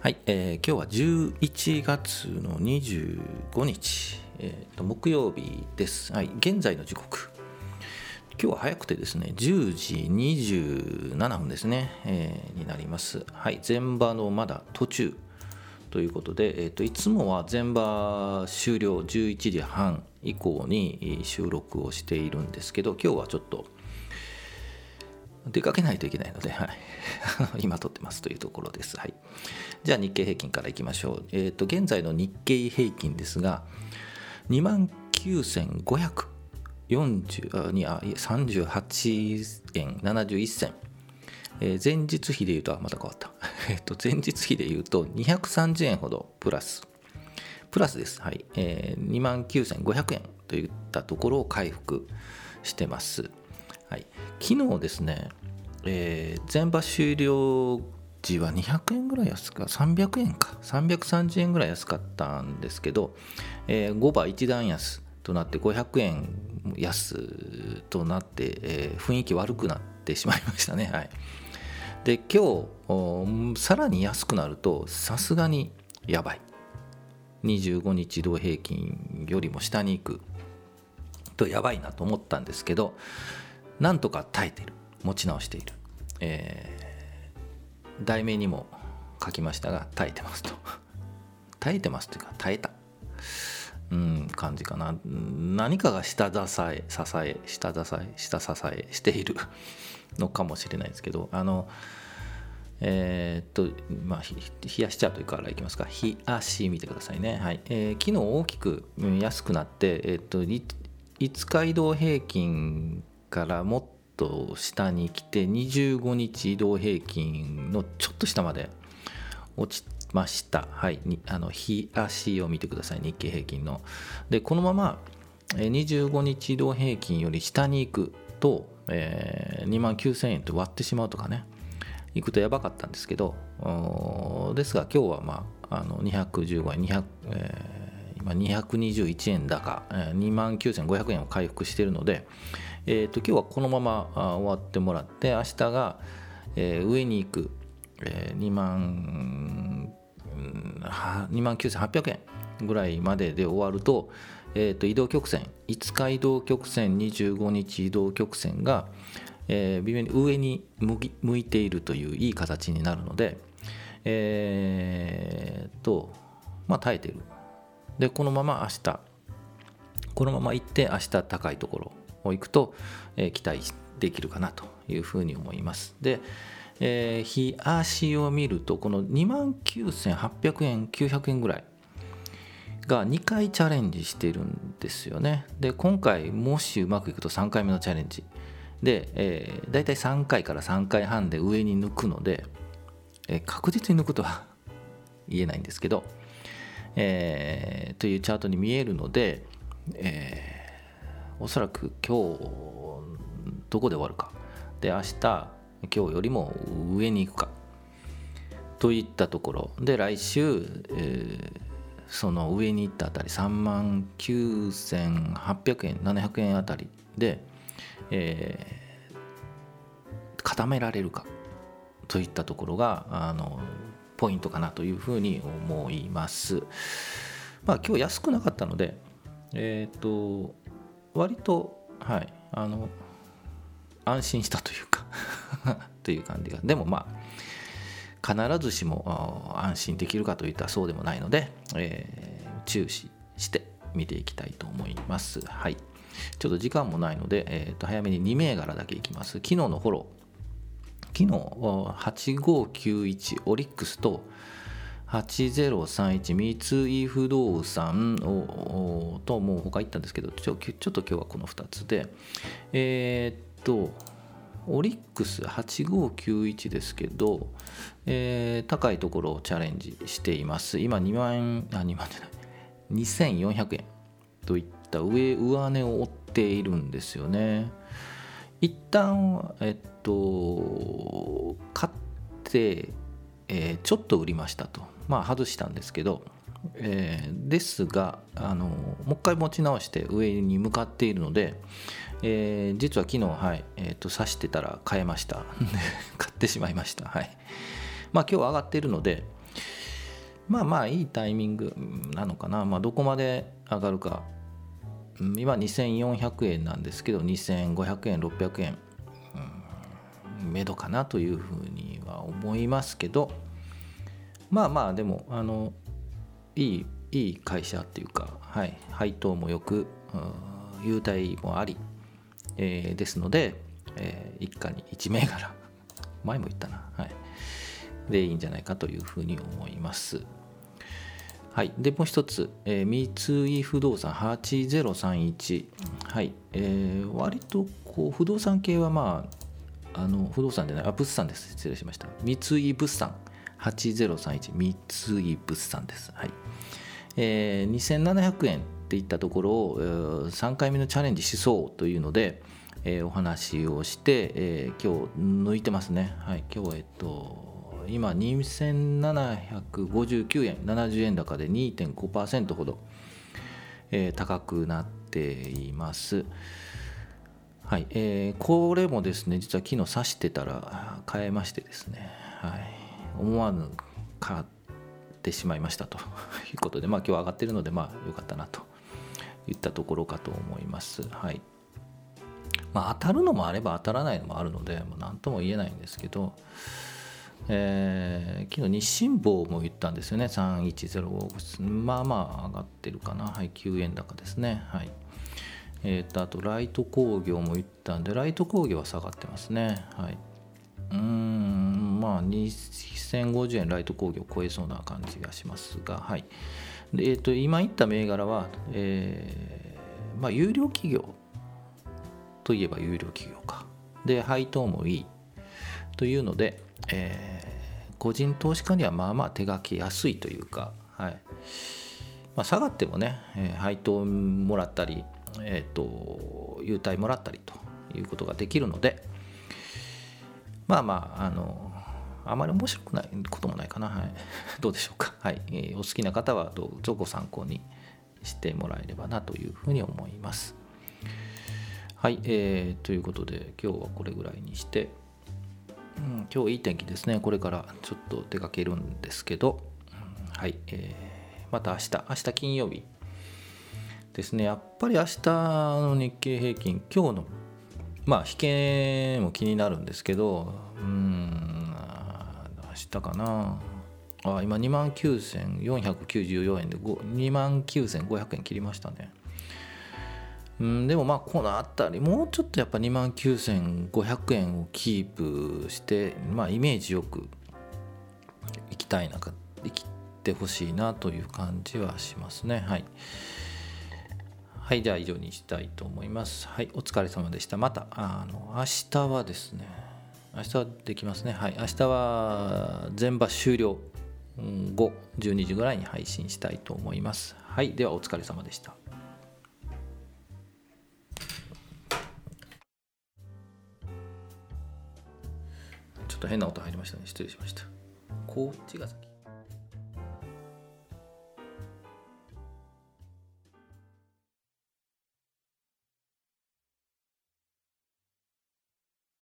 はい、今日は11月の25日、木曜日です、はい、現在の時刻、今日は早くてですね10時27分ですね、になります、はい、前場のまだ途中ということで、いつもは前場終了11時半以降に収録をしているんですけど、今日はちょっと出かけないといけないので、はい、今撮ってますというところです、はい、じゃあ日経平均からいきましょう、現在の日経平均ですが 29,538 円71銭、前日比でいうとまた変わった前日比でいうと230円ほどプラスです、はい、29,500 円といったところを回復してます、はい、昨日ですね、前場終了時は200円ぐらい安か300円か330円ぐらい安かったんですけど、5倍一段安となって500円安となって、雰囲気悪くなってしまいましたね、はい、で今日さらに安くなるとさすがにやばい、25日移動平均よりも下に行くとやばいなと思ったんですけど、なんとか耐えてる、持ち直している、題名にも書きましたが耐えてますと耐えてますというか耐えた、感じかな。何かが下支えしているのかもしれないですけど、冷やし茶というからいきますか、冷やし見てくださいね、はい、昨日大きく安くなって、5日移動平均からもっと下に来て25日移動平均のちょっと下まで落ちました、はい、日足を見てください、日経平均のでこのまま25日移動平均より下に行くと、29,000 円と割ってしまうとかね、行くとやばかったんですけど、ですが今日は、215円200、今221円高 29,500 円を回復しているので、今日はこのまま終わってもらって、明日が、上に行く、29,800 円ぐらいまでで終わると、移動曲線、5日移動曲線、25日移動曲線が、微妙に上に向いているといういい形になるので、耐えている。でこのまま明日このまま行って、明日高いところを行くと、期待できるかなというふうに思います。で日足を見ると、この 29,800 円900円ぐらいが2回チャレンジしてるんですよね。で今回もしうまくいくと3回目のチャレンジで、だいたい3回から3回半で上に抜くので、確実に抜くとは言えないんですけど、というチャートに見えるので、おそらく今日どこで終わるかで、明日今日よりも上に行くかといったところで、来週、その上に行ったあたり 39,800 円700円あたりで、固められるかといったところがポイントかなというふうに思います。今日安くなかったので、割と、はい、安心したというかという感じが、でも必ずしも安心できるかといったらそうでもないので、注視して見ていきたいと思います。はい、ちょっと時間もないので、早めに2銘柄だけいきます。昨日のフォロー、昨日8591オリックスと8031三井不動産と、もう他行ったんですけど、ちょっと今日はこの2つで、オリックス8591ですけど、高いところをチャレンジしています。今2400円といった上値を追っているんですよね。一旦、買って、ちょっと売りましたと、外したんですけど、ですがもう一回持ち直して上に向かっているので、実は昨日、はい、指してたら買えました買ってしまいました、はい、今日上がっているので、まあまあいいタイミングなのかな、まあ、どこまで上がるか、今2400円なんですけど2500円600円目処かなというふうには思いますけど、まあまあでもいい会社っていうか、はい、配当もよく優待もあり、ですので、一家に1銘柄前も言ったな、はい、でいいんじゃないかというふうに思います。はい、でもう一つ、三井不動産8031、はい、割とこう不動産系はまあ不動産じゃない物産です、失礼しました、三井物産8031、三井物産です。はい、2700円っていったところを3回目のチャレンジしそうというので、お話をして、今日抜いてますね。はい、今日今2759円70円高で 2.5% ほど、高くなっています。はい、これもですね実は昨日指してたら買えましてですね、はい、思わぬ買ってしまいましたということで、まあ今日上がってるのでまあよかったなといったところかと思います。はい、まあ当たるのもあれば当たらないのもあるので何とも言えないんですけど、昨日日進坊も言ったんですよね。3105、まあまあ上がってるかな。はい、9円高ですね。はい、あとライト工業も言ったんでライト工業は下がってますね。はい、まあ2050円ライト工業超えそうな感じがしますが、はい、で今言った銘柄は、まあ優良企業といえば優良企業かで配当もいいというので、個人投資家にはまあまあ手がけやすいというか、はい、まあ、下がってもね、配当もらったり、優待もらったりということができるので、まあまああまり面白くないこともないかな、はい、どうでしょうか、はい、お好きな方はどうぞご参考にしてもらえればなというふうに思います。はい、ということで今日はこれぐらいにして、今日いい天気ですね。これからちょっと出かけるんですけど、はい、また明日金曜日ですね。やっぱり明日の日経平均今日のまあ引けも気になるんですけど、明日かなあ、今 29,494 円で 29,500 円切りましたね。でもまあこのあたりもうちょっとやっぱ 29,500 円をキープして、まあ、イメージよく生きてほしいなという感じはしますね。はい、はい、じゃあ以上にしたいと思います。はい、お疲れ様でした。また明日はですね、明日はできますね。はい、明日は全場終了後12時ぐらいに配信したいと思います。はい、ではお疲れ様でした。ちょっと変な音入りましたね。失礼しました。こっちが先。